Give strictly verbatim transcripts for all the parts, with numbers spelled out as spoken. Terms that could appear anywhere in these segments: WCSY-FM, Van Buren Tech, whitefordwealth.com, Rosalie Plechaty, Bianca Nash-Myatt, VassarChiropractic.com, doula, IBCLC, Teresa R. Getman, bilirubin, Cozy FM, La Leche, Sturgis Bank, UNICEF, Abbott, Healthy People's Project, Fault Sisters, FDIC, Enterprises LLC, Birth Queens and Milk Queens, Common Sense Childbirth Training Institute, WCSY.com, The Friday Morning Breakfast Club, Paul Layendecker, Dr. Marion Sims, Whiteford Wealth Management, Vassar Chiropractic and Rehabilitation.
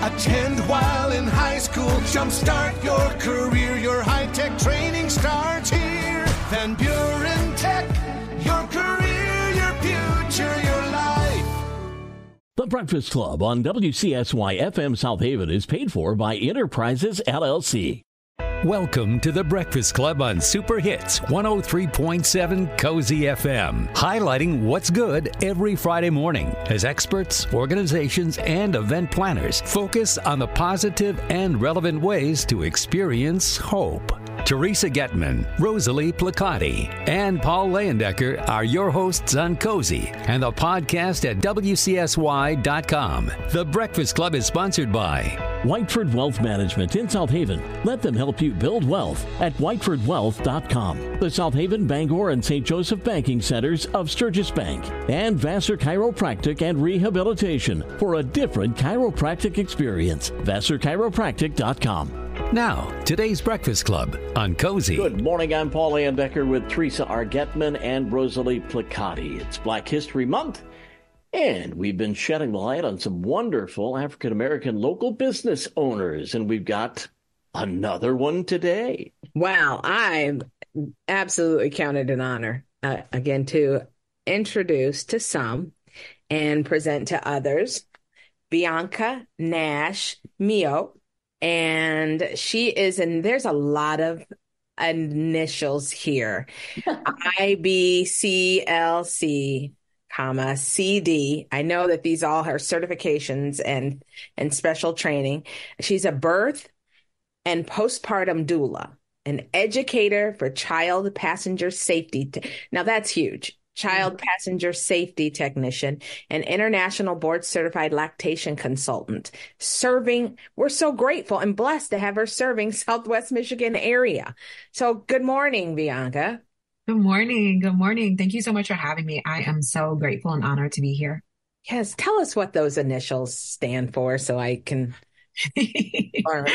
Attend while in high school. Jumpstart your career. Your high-tech training starts here. Van Buren Tech. Your career, your future, your life. The Breakfast Club on W C S Y F M South Haven is paid for by Enterprises L L C. Welcome to the Breakfast Club on Super Hits one oh three point seven Cozy F M, highlighting what's good every Friday morning as experts, organizations, and event planners focus on the positive and relevant ways to experience hope. Teresa Getman, Rosalie Plechaty, and Paul Layendecker are your hosts on Cozy and the podcast at W C S Y dot com. The Breakfast Club is sponsored by Whiteford Wealth Management in South Haven. Let them help you build wealth at whiteford wealth dot com. The South Haven, Bangor, and Saint Joseph Banking Centers of Sturgis Bank. And Vassar Chiropractic and Rehabilitation for a different chiropractic experience. Vassar Chiropractic dot com. Now, today's Breakfast Club on Cozy. Good morning. I'm Paul Layendecker with Teresa R. Getman and Rosalie Plechaty. It's Black History Month, and we've been shedding light on some wonderful African-American local business owners, and we've got another one today. Wow. I'm absolutely counted an honor, uh, again, to introduce to some and present to others Bianca Nash-Myatt. And she is, and there's a lot of initials here. I B C L C, comma, C D. I know that these all are certifications and, and special training. She's a birth and postpartum doula, an educator for child passenger safety. Te- now that's huge. Child passenger safety technician, an international board certified lactation consultant serving. We're so grateful and blessed to have her serving Southwest Michigan area. So good morning, Bianca. Good morning. Good morning. Thank you so much for having me. I am so grateful and honored to be here. Yes. Tell us what those initials stand for so I can. Okay.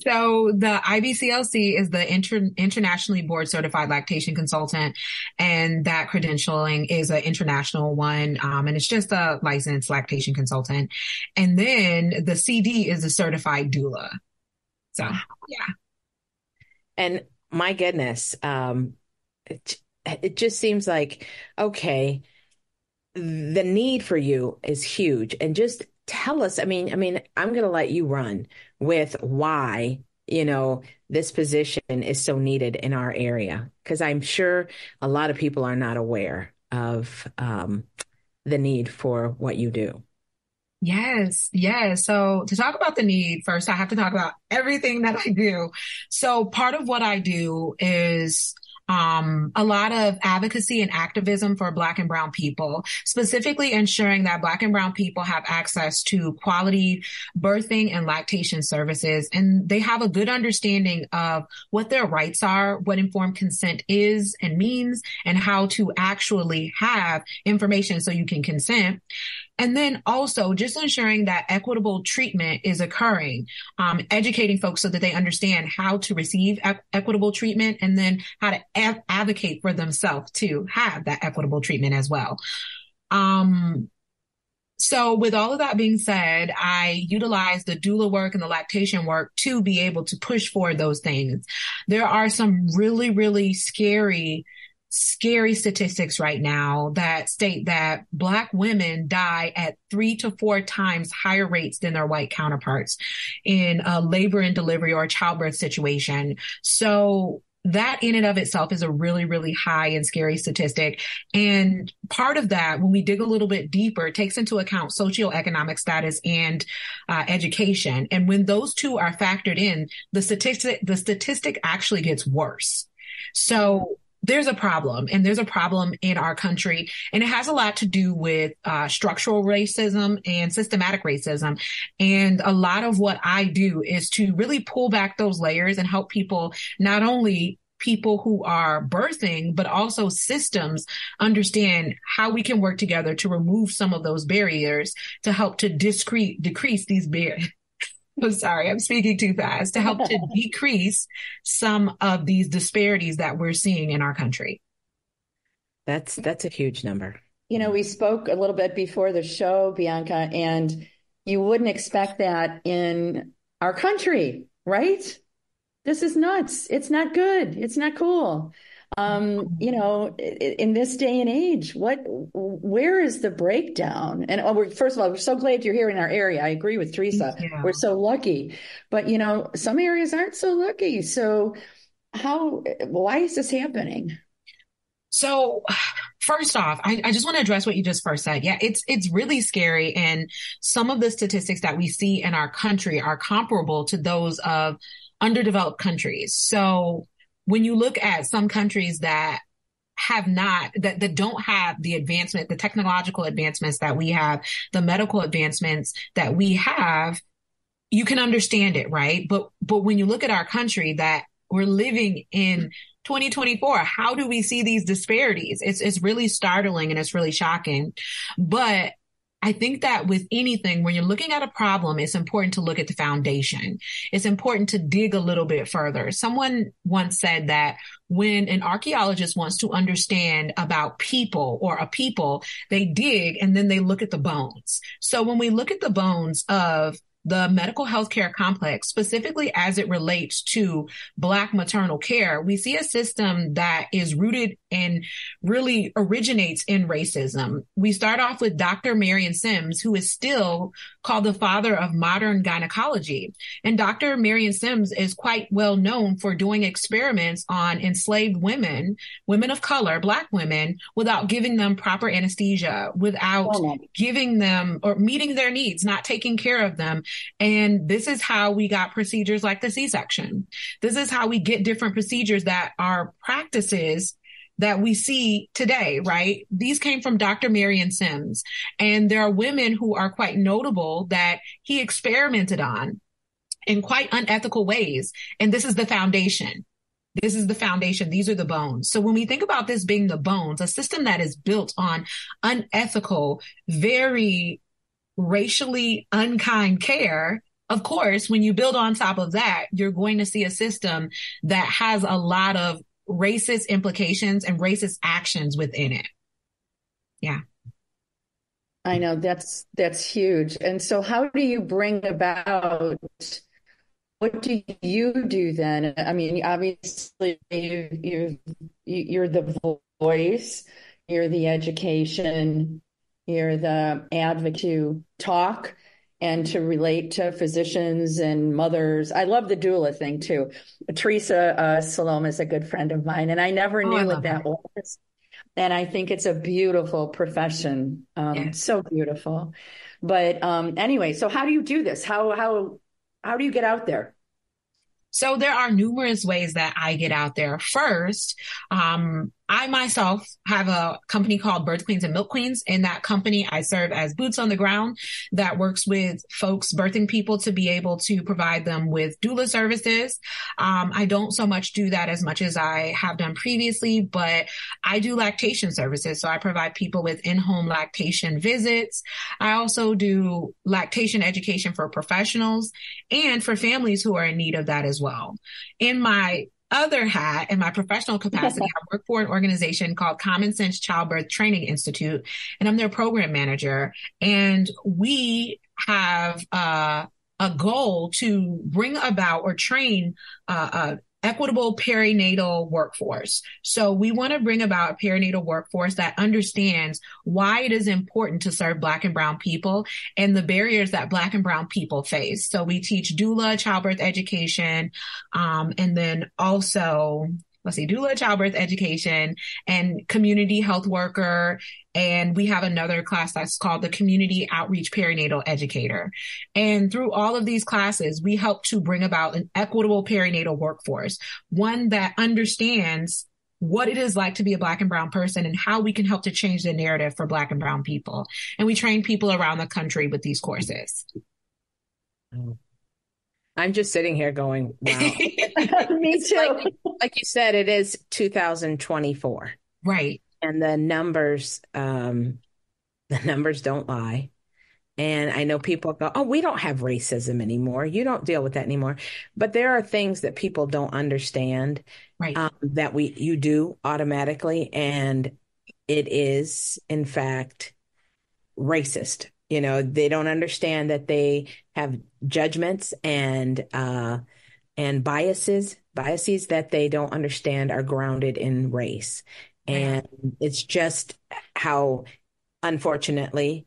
So the I B C L C is the inter- internationally board certified lactation consultant. And that credentialing is an international one. Um, and it's just a licensed lactation consultant. And then the C D is a certified doula. So, yeah. And my goodness, um, it, it just seems like, okay, the need for you is huge. And just tell us, I mean, I mean, I'm going to let you run with why, you know, this position is so needed in our area, because I'm sure a lot of people are not aware of um, the need for what you do. Yes. Yes. So to talk about the need first, I have to talk about everything that I do. So part of what I do is Um, a lot of advocacy and activism for Black and Brown people, specifically ensuring that Black and Brown people have access to quality birthing and lactation services, and they have a good understanding of what their rights are, what informed consent is and means, and how to actually have information so you can consent. And then also just ensuring that equitable treatment is occurring, um, educating folks so that they understand how to receive equ- equitable treatment, and then how to av- advocate for themselves to have that equitable treatment as well. Um, so with all of that being said, I utilize the doula work and the lactation work to be able to push for those things. There are some really, really scary Scary statistics right now that state that Black women die at three to four times higher rates than their white counterparts in a labor and delivery or childbirth situation. So that in and of itself is a really, really high and scary statistic. And part of that, when we dig a little bit deeper, takes into account socioeconomic status and uh, education. And when those two are factored in, the statistic, the statistic actually gets worse. So there's a problem, and there's a problem in our country, and it has a lot to do with uh, structural racism and systematic racism. And a lot of what I do is to really pull back those layers and help people, not only people who are birthing, but also systems, understand how we can work together to remove some of those barriers to help to discrete, decrease these barriers. I'm sorry, I'm speaking too fast, to help to decrease some of these disparities that we're seeing in our country. That's that's a huge number. You know, we spoke a little bit before the show, Bianca, and You wouldn't expect that in our country, right? This is nuts. It's not good. It's not cool. Um, you know, in this day and age, what, where is the breakdown? And oh, we're, first of all, we're so glad you're here in our area. I agree with Teresa. Yeah. We're so lucky, but you know, some areas aren't so lucky. So how, why is this happening? So first off, I, I just want to address what you just first said. Yeah, it's it's really scary. And some of the statistics that we see in our country are comparable to those of underdeveloped countries. So when you look at some countries that have not, that, that don't have the advancement, the technological advancements that we have, the medical advancements that we have, you can understand it, right? But but when you look at our country that we're living in twenty twenty-four, how do we see these disparities? It's it's really startling and it's really shocking. But I think that with anything, when you're looking at a problem, it's important to look at the foundation. It's important to dig a little bit further. Someone once said that when an archaeologist wants to understand about people or a people, they dig and then they look at the bones. So when we look at the bones of the medical healthcare complex, specifically as it relates to Black maternal care, we see a system that is rooted and really originates in racism. We start off with Doctor Marion Sims, who is still called the father of modern gynecology. And Doctor Marion Sims is quite well known for doing experiments on enslaved women, women of color, Black women, without giving them proper anesthesia, without oh. giving them or meeting their needs, not taking care of them. And this is how we got procedures like the C-section. This is how we get different procedures that are practices that we see today, right? These came from Doctor Marion Sims. And there are women who are quite notable that he experimented on in quite unethical ways. And this is the foundation. This is the foundation. These are the bones. So when we think about this being the bones, a system that is built on unethical, very racially unkind care, of course, when you build on top of that, you're going to see a system that has a lot of racist implications and racist actions within it. Yeah. I know that's, that's huge. And so how do you bring about, what do you do then? I mean, obviously you, you, you're the voice, you're the education, you're the advocate to talk and to relate to physicians and mothers. I love the doula thing too. Teresa uh, Salome is a good friend of mine, and I never oh, knew I what that, that was. And I think it's a beautiful profession. Um, yes. So beautiful. But um, anyway, so how do you do this? How, how, how do you get out there? So there are numerous ways that I get out there. First, um, I myself have a company called Birth Queens and Milk Queens. In that company, I serve as boots on the ground that works with folks birthing people to be able to provide them with doula services. Um, I don't so much do that as much as I have done previously, but I do lactation services. So I provide people with in-home lactation visits. I also do lactation education for professionals and for families who are in need of that as well. In my other hat, in my professional capacity, I work for an organization called Common Sense Childbirth Training Institute, and I'm their program manager. And we have uh, a goal to bring about or train uh, uh equitable perinatal workforce. So we want to bring about a perinatal workforce that understands why it is important to serve Black and Brown people and the barriers that Black and Brown people face. So we teach doula, childbirth education, um, and then also, let's see, doula, childbirth education, and community health worker. And we have another class that's called the Community Outreach Perinatal Educator. And through all of these classes, we help to bring about an equitable perinatal workforce, one that understands what it is like to be a Black and Brown person and how we can help to change the narrative for Black and Brown people. And we train people around the country with these courses. Oh. I'm just sitting here going, wow. Me too. Like, like you said, it is two thousand twenty-four. Right. And the numbers, um, the numbers don't lie. And I know people go, oh, we don't have racism anymore. You don't deal with that anymore. But there are things that people don't understand, right, um, that we you do automatically. And it is, in fact, racist You know, they don't understand that they have judgments and uh, and biases, biases that they don't understand are grounded in race. And it's just how, unfortunately,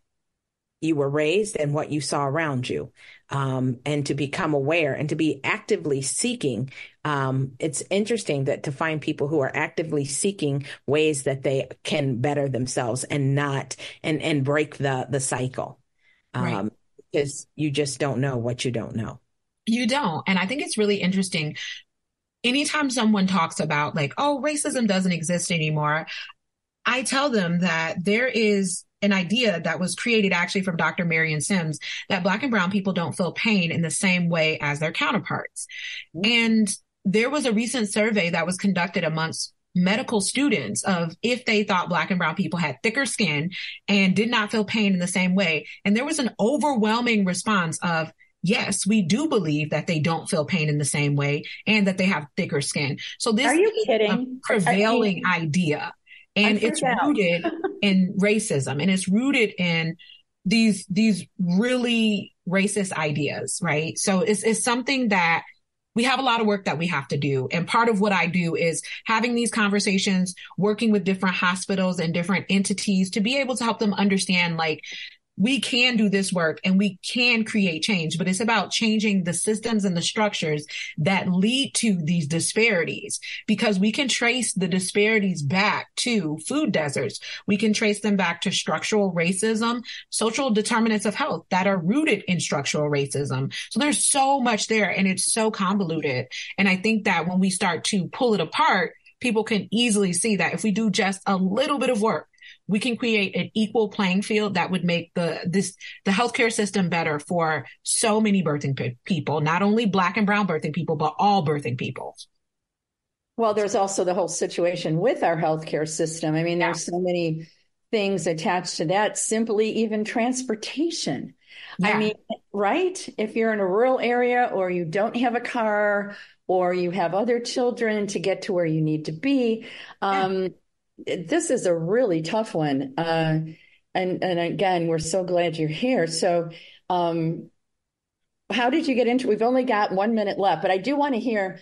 you were raised and what you saw around you, um, and to become aware and to be actively seeking. Um, it's interesting that to find people who are actively seeking ways that they can better themselves and not and, and break the, the cycle, um, right. because you just don't know what you don't know. You don't. And I think it's really interesting. Anytime someone talks about like, oh, racism doesn't exist anymore, I tell them that there is an idea that was created actually from Doctor Marion Sims that Black and brown people don't feel pain in the same way as their counterparts. Mm-hmm. And there was a recent survey that was conducted amongst medical students of if they thought Black and brown people had thicker skin and did not feel pain in the same way. And there was an overwhelming response of, yes, we do believe that they don't feel pain in the same way and that they have thicker skin. So this Are you is kidding? a prevailing Are you- idea. And it's rooted in racism, and it's rooted in these these really racist ideas, right? So it's it's something that we have a lot of work that we have to do. And part of what I do is having these conversations, working with different hospitals and different entities to be able to help them understand, like, we can do this work and we can create change, but it's about changing the systems and the structures that lead to these disparities, because we can trace the disparities back to food deserts. We can trace them back to structural racism, social determinants of health that are rooted in structural racism. So there's so much there and it's so convoluted. And I think that when we start to pull it apart, people can easily see that if we do just a little bit of work, we can create an equal playing field that would make the this the healthcare system better for so many birthing pe- people, not only Black and brown birthing people, but all birthing people. Well, there's also the whole situation with our healthcare system. I mean, yeah. there's so many things attached to that, simply even transportation. Yeah. I mean, right? If you're in a rural area or you don't have a car or you have other children to get to where you need to be, um, yeah. this is a really tough one. Uh, and, and again, we're so glad you're here. So um, how did you get into, we've only got one minute left, but I do want to hear.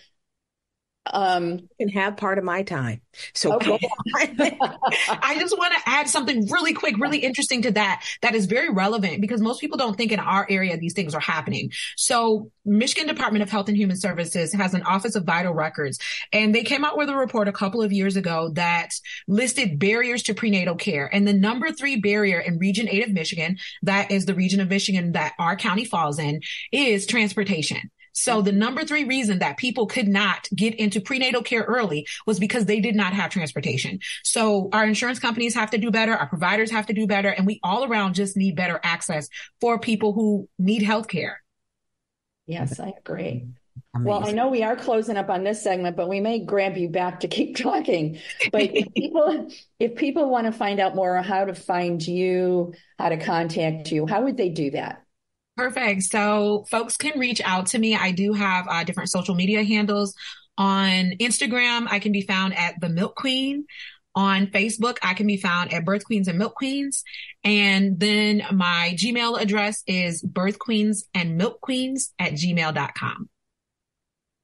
Um, you can have part of my time. So okay. I just want to add something really quick, really interesting to that, that is very relevant because most people don't think in our area these things are happening. So Michigan Department of Health and Human Services has an Office of Vital Records, and they came out with a report a couple of years ago that listed barriers to prenatal care. And the number three barrier in Region eight of Michigan, that is the region of Michigan that our county falls in, is transportation. So the number three reason that people could not get into prenatal care early was because they did not have transportation. So our insurance companies have to do better. Our providers have to do better. And we all around just need better access for people who need health care. Yes, I agree. Amazing. Well, I know we are closing up on this segment, but we may grab you back to keep talking. But if people, if people want to find out more on how to find you, how to contact you, how would they do that? Perfect. So folks can reach out to me. I do have uh, different social media handles. On Instagram, I can be found at The Milk Queen. On Facebook, I can be found at Birth Queens and Milk Queens. And then my Gmail address is birth queens and milk queens at gmail dot com.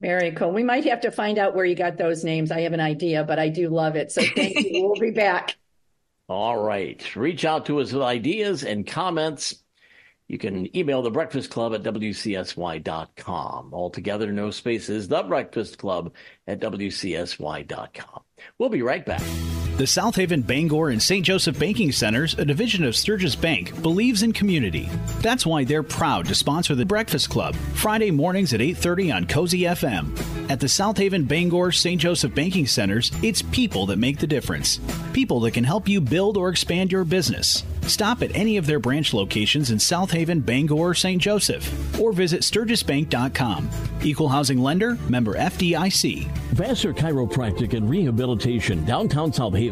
Very cool. We might have to find out where you got those names. I have an idea, but I do love it. So thank you. We'll be back. All right. Reach out to us with ideas and comments. You can email The Breakfast Club at W C S Y dot com. Altogether, no spaces, The Breakfast Club at W C S Y dot com. We'll be right back. The South Haven, Bangor, and Saint Joseph Banking Centers, a division of Sturgis Bank, believes in community. That's why they're proud to sponsor The Breakfast Club, Friday mornings at eight thirty on Cozy F M. At the South Haven, Bangor, Saint Joseph Banking Centers, it's people that make the difference. People that can help you build or expand your business. Stop at any of their branch locations in South Haven, Bangor, Saint Joseph, or visit Sturgis Bank dot com. Equal housing lender, member F D I C. Vassar Chiropractic and Rehabilitation, downtown South Haven,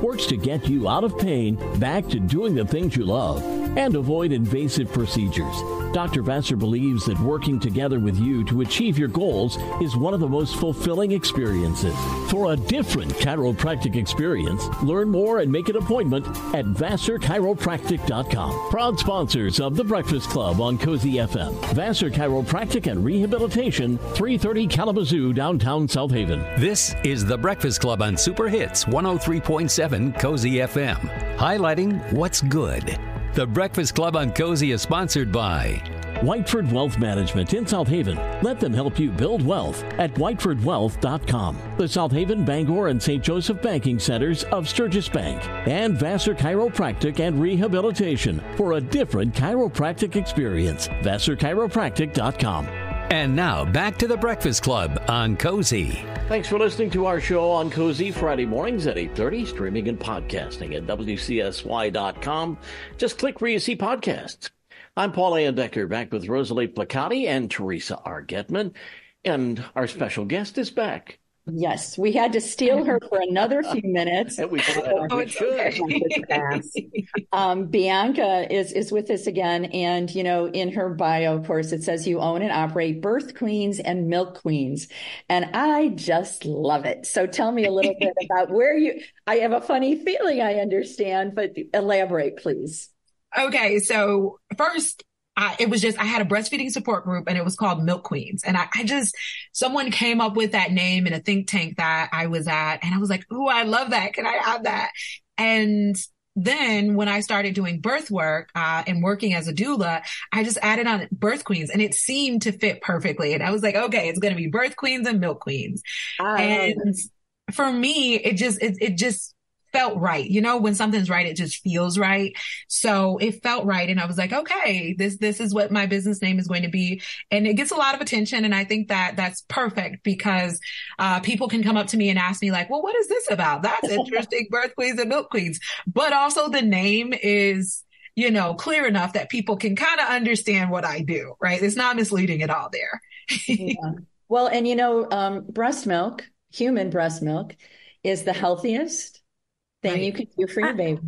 works to get you out of pain, back to doing the things you love. and avoid invasive procedures. Doctor Vassar believes that working together with you to achieve your goals is one of the most fulfilling experiences. For a different chiropractic experience, learn more and make an appointment at Vassar Chiropractic dot com. Proud sponsors of The Breakfast Club on Cozy F M. Vassar Chiropractic and Rehabilitation, three thirty Kalamazoo, downtown South Haven. This is The Breakfast Club on Super Hits one oh three point seven Cozy F M, highlighting what's good. The Breakfast Club on Cozy is sponsored by Whiteford Wealth Management in South Haven. Let them help you build wealth at whiteford wealth dot com. The South Haven, Bangor, and Saint Joseph Banking Centers of Sturgis Bank. And Vassar Chiropractic and Rehabilitation for a different chiropractic experience. Vassar Chiropractic dot com. And now, back to The Breakfast Club on Cozy. Thanks for listening to our show on Cozy Friday mornings at eight thirty, streaming and podcasting at W C S Y dot com. Just click where you see podcasts. I'm Paul Layendecker, back with Rosalie Plechaty and Teresa R. Getman. And our special guest is back. Yes, we had to steal her for another few minutes. And we should. Oh, we should. um, Bianca is, is with us again. And, you know, in her bio, of course, it says you own and operate Birth Queens and Milk Queens. And I just love it. So tell me a little bit about where you, I have a funny feeling I understand, but elaborate, please. Okay. So first, I, it was just, I had a breastfeeding support group and it was called Milk Queens. And I, I just, someone came up with that name in a think tank that I was at. And I was like, ooh, I love that. Can I have that? And then when I started doing birth work uh, and working as a doula, I just added on Birth Queens and it seemed to fit perfectly. And I was like, okay, it's going to be Birth Queens and Milk Queens. Um, and for me, it just, it, it just, felt right. You know, when something's right, it just feels right. So it felt right. And I was like, okay, this, this is what my business name is going to be. And it gets a lot of attention. And I think that that's perfect because, uh, people can come up to me and ask me like, well, what is this about? That's interesting. Birth Queens and Milk Queens. But also the name is, you know, clear enough that people can kind of understand what I do, right? It's not misleading at all there. Yeah. Well, and you know, um, breast milk, human breast milk is the healthiest thing you can do for your baby.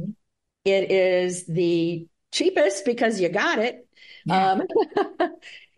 It is the cheapest because you got it. Yeah. Um,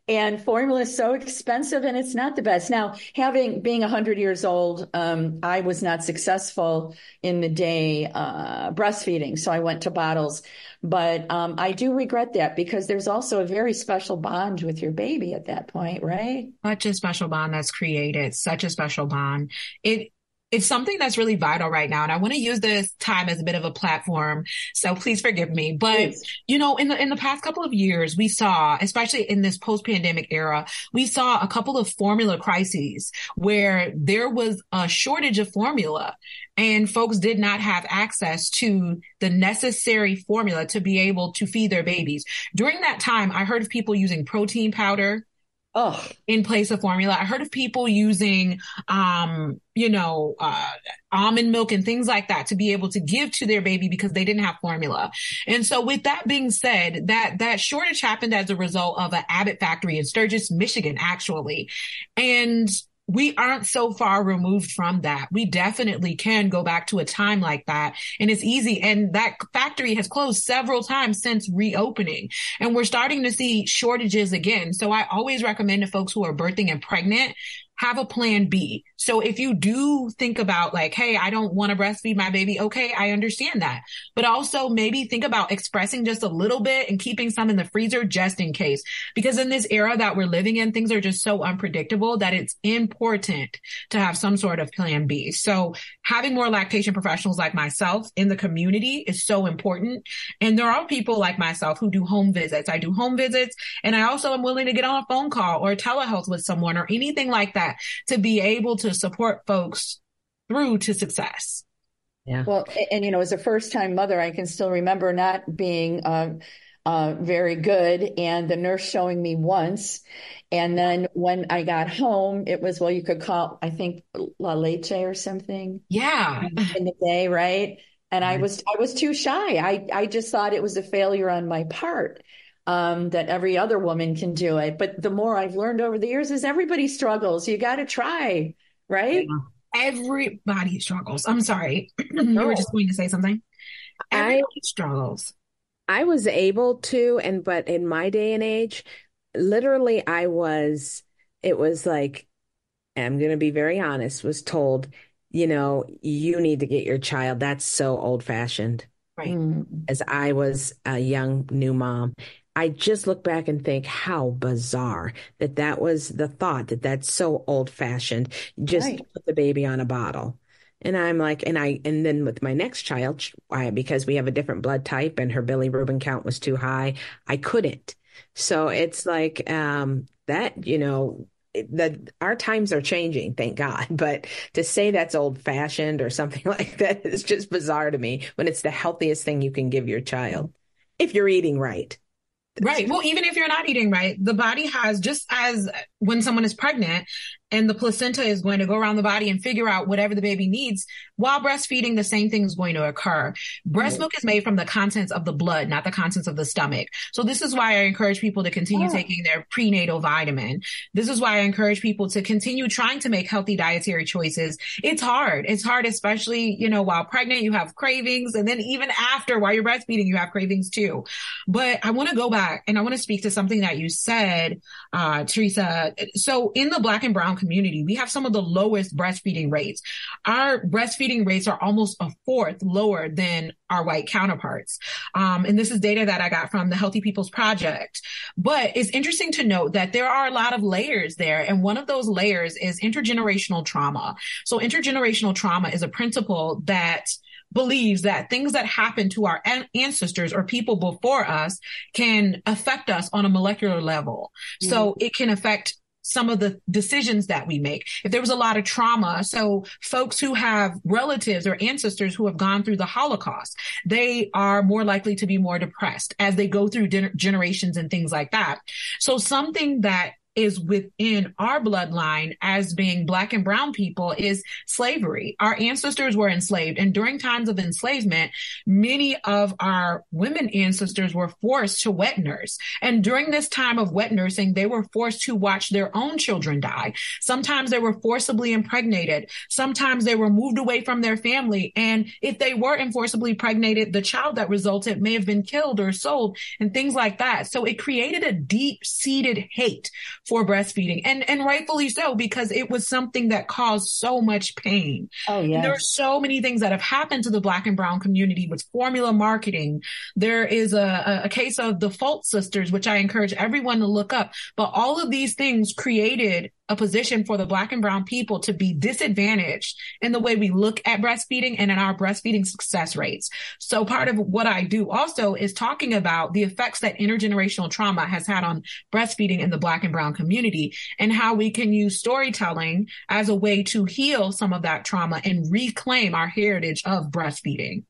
and formula is so expensive and it's not the best. Now, having being one hundred years old, um, I was not successful in the day uh, breastfeeding. So I went to bottles. But um, I do regret that because there's also a very special bond with your baby at that point, right? Such a special bond that's created. Such a special bond. It It's something that's really vital right now. And I want to use this time as a bit of a platform. So please forgive me. But, please. you know, in the, in the past couple of years, we saw, especially in this post-pandemic era, we saw a couple of formula crises where there was a shortage of formula and folks did not have access to the necessary formula to be able to feed their babies. During that time, I heard of people using protein powder. Oh, in place of formula. I heard of people using, um, you know, uh, almond milk and things like that to be able to give to their baby because they didn't have formula. And so with that being said, that, that shortage happened as a result of an Abbott factory in Sturgis, Michigan, actually. And we aren't so far removed from that. We definitely can go back to a time like that. And it's easy. And that factory has closed several times since reopening. And we're starting to see shortages again. So I always recommend to folks who are birthing and pregnant, have a plan B. So if you do think about like, hey, I don't want to breastfeed my baby. Okay, I understand that. But also maybe think about expressing just a little bit and keeping some in the freezer just in case. Because in this era that we're living in, things are just so unpredictable that it's important to have some sort of plan B. So having more lactation professionals like myself in the community is so important. And there are people like myself who do home visits. I do home visits and I also am willing to get on a phone call or telehealth with someone or anything like that to be able to support folks through to success. Yeah. Well, and, you know, as a first time mother, I can still remember not being uh, uh, very good and the nurse showing me once. And then when I got home, it was, well, you could call, I think, La Leche or something. Yeah. In the day. Right. And I was, I was too shy. I, I just thought it was a failure on my part. Um, that every other woman can do it. But the more I've learned over the years is everybody struggles. You got to try, right? Everybody struggles. I'm sorry. No. You were just going to say something. Everybody I, struggles. I was able to, and but in my day and age, literally I was, it was like, I'm going to be very honest, was told, you know, you need to get your child. That's so old fashioned. Right. Mm-hmm. As I was a young new mom, I just look back and think how bizarre that that was the thought, that that's so old fashioned. Just right. Put the baby on a bottle. And I'm like, and I, and then with my next child, I, because we have a different blood type and her bilirubin count was too high, I couldn't. So it's like um, that, you know, that our times are changing, thank God. But to say that's old fashioned or something like that is just bizarre to me when it's the healthiest thing you can give your child if you're eating right. Right. Well, even if you're not eating right, the body has, just as when someone is pregnant and the placenta is going to go around the body and figure out whatever the baby needs while breastfeeding, the same thing is going to occur. Breast milk is made from the contents of the blood, not the contents of the stomach. So this is why I encourage people to continue yeah. taking their prenatal vitamin. This is why I encourage people to continue trying to make healthy dietary choices. It's hard. It's hard, especially, you know, while pregnant, you have cravings. And then even after, while you're breastfeeding, you have cravings too. But I want to go back. And I want to speak to something that you said, uh, Teresa. So in the Black and Brown community, we have some of the lowest breastfeeding rates. Our breastfeeding rates are almost a fourth lower than our white counterparts. Um, and this is data that I got from the Healthy People's Project. But it's interesting to note that there are a lot of layers there. And one of those layers is intergenerational trauma. So intergenerational trauma is a principle that believes that things that happen to our an- ancestors or people before us can affect us on a molecular level. Mm-hmm. So it can affect some of the decisions that we make. If there was a lot of trauma, so folks who have relatives or ancestors who have gone through the Holocaust, they are more likely to be more depressed as they go through de- generations and things like that. So something that is within our bloodline as being Black and Brown people is slavery. Our ancestors were enslaved, and during times of enslavement, many of our women ancestors were forced to wet nurse. And during this time of wet nursing, they were forced to watch their own children die. Sometimes they were forcibly impregnated. Sometimes they were moved away from their family. And if they were forcibly impregnated, the child that resulted may have been killed or sold and things like that. So it created a deep-seated hate for breastfeeding, and and rightfully so, because it was something that caused so much pain. Oh yeah, there are so many things that have happened to the Black and Brown community with formula marketing. There is a, a case of the Fault Sisters, which I encourage everyone to look up. But all of these things created a position for the Black and Brown people to be disadvantaged in the way we look at breastfeeding and in our breastfeeding success rates. So part of what I do also is talking about the effects that intergenerational trauma has had on breastfeeding in the Black and Brown community and how we can use storytelling as a way to heal some of that trauma and reclaim our heritage of breastfeeding.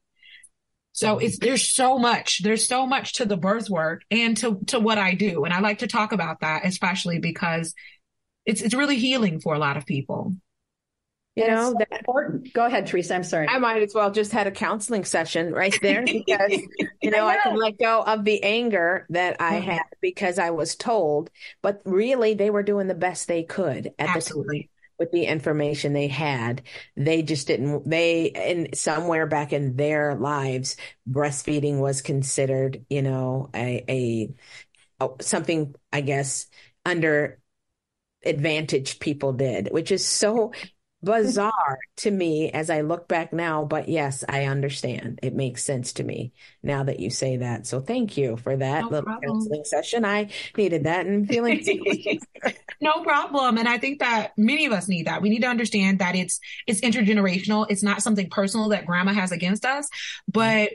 So it's, there's so much, there's so much to the birth work and to, to what I do. And I like to talk about that, especially because It's it's really healing for a lot of people. You and know, so that, important. Go ahead, Teresa. I'm sorry. I might as well just had a counseling session right there because, you know, I, I can let go of the anger that I mm-hmm. had because I was told, but really they were doing the best they could at Absolutely. the time with the information they had. They just didn't, they, in somewhere back in their lives, breastfeeding was considered, you know, a, a, a something, I guess, under advantaged people did, which is so bizarre to me as I look back now. But yes, I understand. It makes sense to me now that you say that. So thank you for that no little problem. counseling session. I needed that and feeling no problem. And I think that many of us need that. We need to understand that it's it's intergenerational. It's not something personal that grandma has against us, but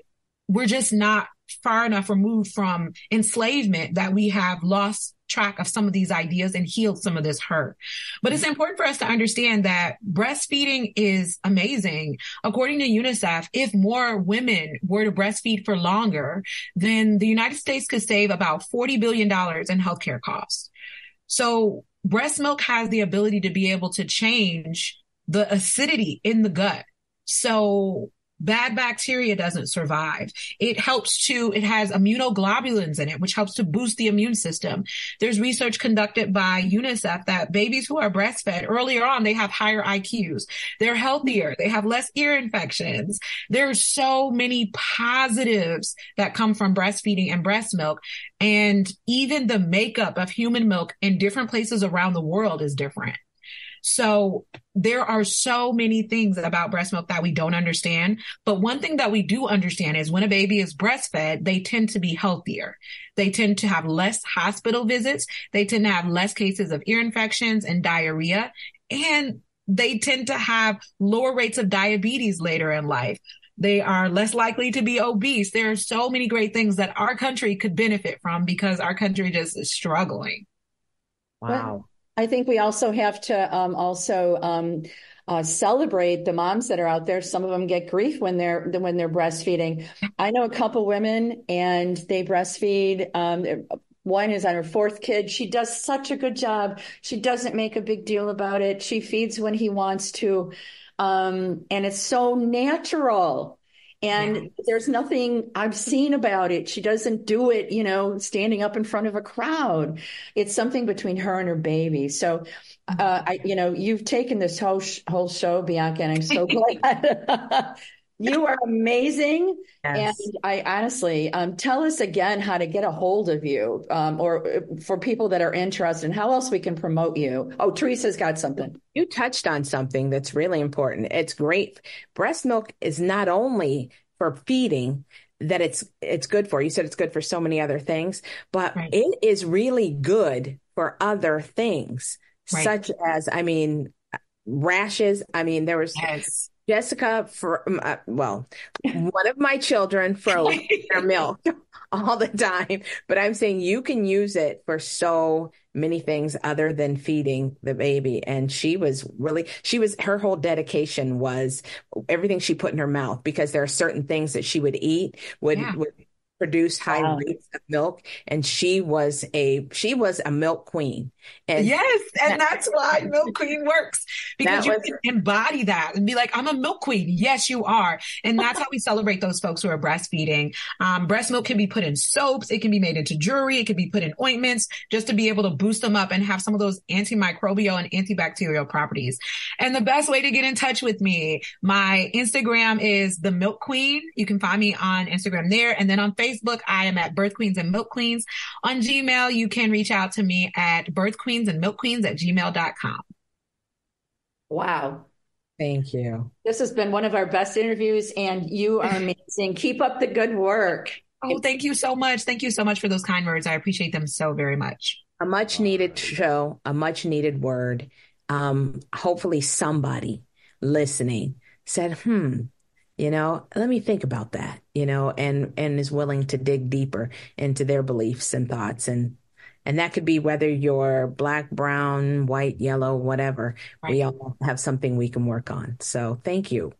we're just not far enough removed from enslavement that we have lost track of some of these ideas and healed some of this hurt. But it's important for us to understand that breastfeeding is amazing. According to UNICEF, if more women were to breastfeed for longer, then the United States could save about forty billion dollars in healthcare costs. So breast milk has the ability to be able to change the acidity in the gut. So Bad bacteria doesn't survive. It helps to, it has immunoglobulins in it, which helps to boost the immune system. There's research conducted by UNICEF that babies who are breastfed earlier on, they have higher I Qs. They're healthier. They have less ear infections. There's so many positives that come from breastfeeding and breast milk. And even the makeup of human milk in different places around the world is different. So there are so many things about breast milk that we don't understand. But one thing that we do understand is when a baby is breastfed, they tend to be healthier. They tend to have less hospital visits. They tend to have less cases of ear infections and diarrhea. And they tend to have lower rates of diabetes later in life. They are less likely to be obese. There are so many great things that our country could benefit from because our country just is struggling. Wow. I think we also have to um, also um, uh, celebrate the moms that are out there. Some of them get grief when they're when they're breastfeeding. I know a couple women and they breastfeed. Um, one is on her fourth kid. She does such a good job. She doesn't make a big deal about it. She feeds when he wants to. Um, and it's so natural. And yeah. There's nothing I've seen about it. She doesn't do it, you know, standing up in front of a crowd. It's something between her and her baby. So, uh, I, you know, you've taken this whole sh- whole show, Bianca, and I'm so glad. You are amazing. Yes. And I honestly, um, tell us again how to get a hold of you um, or for people that are interested in how else we can promote you. Oh, Teresa's got something. You touched on something that's really important. It's great. Breast milk is not only for feeding that it's it's good for. You said it's good for so many other things, but right. It is really good for other things, right. Such as, I mean, rashes. I mean, there was... Yes. Jessica, for uh, well, one of my children froze their milk all the time, but I'm saying you can use it for so many things other than feeding the baby. And she was really, she was, her whole dedication was everything she put in her mouth, because there are certain things that she would eat would, yeah. would produce high wow. rates of milk. And she was a, she was a milk queen. And yes. And that's why Milk Queen works, because you was, can embody that and be like, I'm a milk queen. Yes, you are. And that's how we celebrate those folks who are breastfeeding. Um, breast milk can be put in soaps. It can be made into jewelry. It can be put in ointments just to be able to boost them up and have some of those antimicrobial and antibacterial properties. And the best way to get in touch with me, my Instagram is The Milk Queen. You can find me on Instagram there. And then on Facebook, I am at Birth Queens and Milk Queens. On Gmail, you can reach out to me at Birth Queens and Milk Queens at gmail dot com. Wow. Thank you. This has been one of our best interviews, and you are amazing. Keep up the good work. Oh, thank you so much. Thank you so much for those kind words. I appreciate them so very much. A much needed show, a much needed word. Um, hopefully somebody listening said, hmm, you know, let me think about that, you know, and, and is willing to dig deeper into their beliefs and thoughts. And And that could be whether you're black, brown, white, yellow, whatever. Right. We all have something we can work on. So thank you.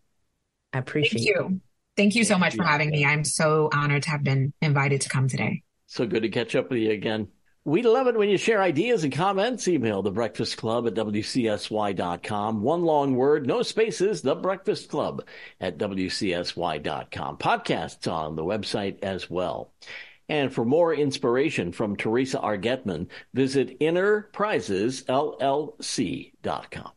I appreciate it. Thank you. It. Thank you so much for having me. I'm so honored to have been invited to come today. So good to catch up with you again. We love it when you share ideas and comments. Email The Breakfast Club at W C S Y dot com. One long word, no spaces, The Breakfast Club at W C S Y dot com. Podcasts on the website as well. And for more inspiration from Teresa R. Getman, visit inner prizes l l c dot com.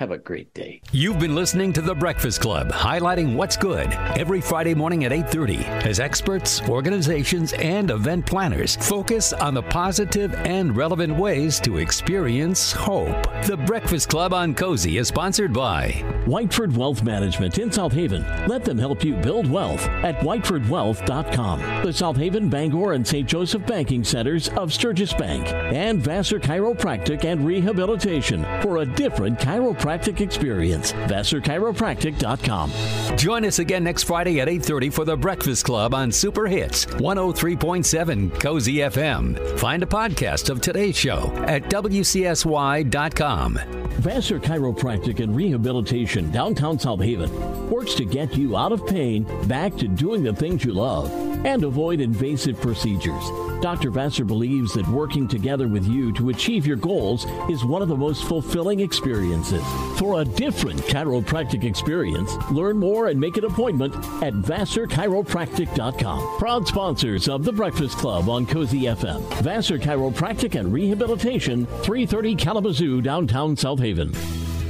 Have a great day. You've been listening to The Breakfast Club, highlighting what's good every Friday morning at eight thirty as experts, organizations, and event planners focus on the positive and relevant ways to experience hope. The Breakfast Club on Cozy is sponsored by Whiteford Wealth Management in South Haven. Let them help you build wealth at whiteford wealth dot com. The South Haven, Bangor, and Saint Joseph Banking Centers of Sturgis Bank and Vassar Chiropractic and Rehabilitation for a different chiropractic Chiropractic experience. Vassar Chiropractic dot com. Join us again next Friday at eight thirty for The Breakfast Club on Super Hits one oh three point seven Cozy F M. Find a podcast of today's show at W C S Y dot com. Vassar Chiropractic and Rehabilitation, downtown South Haven, works to get you out of pain, back to doing the things you love. and avoid invasive procedures. Doctor Vassar believes that working together with you to achieve your goals is one of the most fulfilling experiences. For a different chiropractic experience, learn more and make an appointment at Vassar Chiropractic dot com. Proud sponsors of The Breakfast Club on Cozy F M. Vassar Chiropractic and Rehabilitation, three thirty Kalamazoo, downtown South Haven.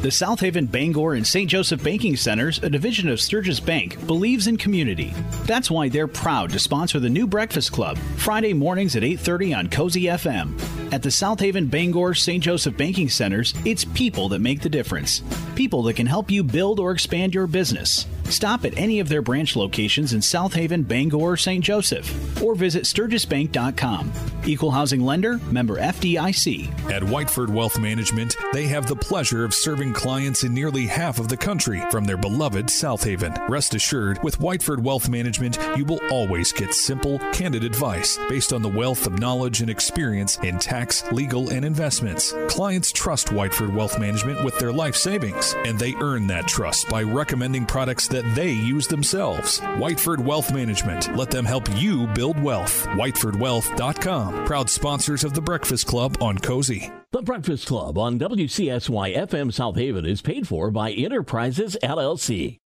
The South Haven, Bangor, and Saint Joseph Banking Centers, a division of Sturgis Bank, believes in community. That's why they're proud to sponsor the new Breakfast Club, Friday mornings at eight thirty on Cozy F M. At the South Haven, Bangor, Saint Joseph Banking Centers, it's people that make the difference. People that can help you build or expand your business. Stop at any of their branch locations in South Haven, Bangor, or Saint Joseph, or visit Sturgis Bank dot com. Equal housing lender, member F D I C. At Whiteford Wealth Management, they have the pleasure of serving clients in nearly half of the country from their beloved South Haven. Rest assured, with Whiteford Wealth Management, you will always get simple, candid advice based on the wealth of knowledge and experience in tax, legal, and investments. Clients trust Whiteford Wealth Management with their life savings, and they earn that trust by recommending products that they use themselves. Whiteford Wealth Management. Let them help you build wealth. Whiteford Wealth dot com. Proud sponsors of The Breakfast Club on Cozy. The Breakfast Club on W C S Y F M South Haven is paid for by Enterprises L L C.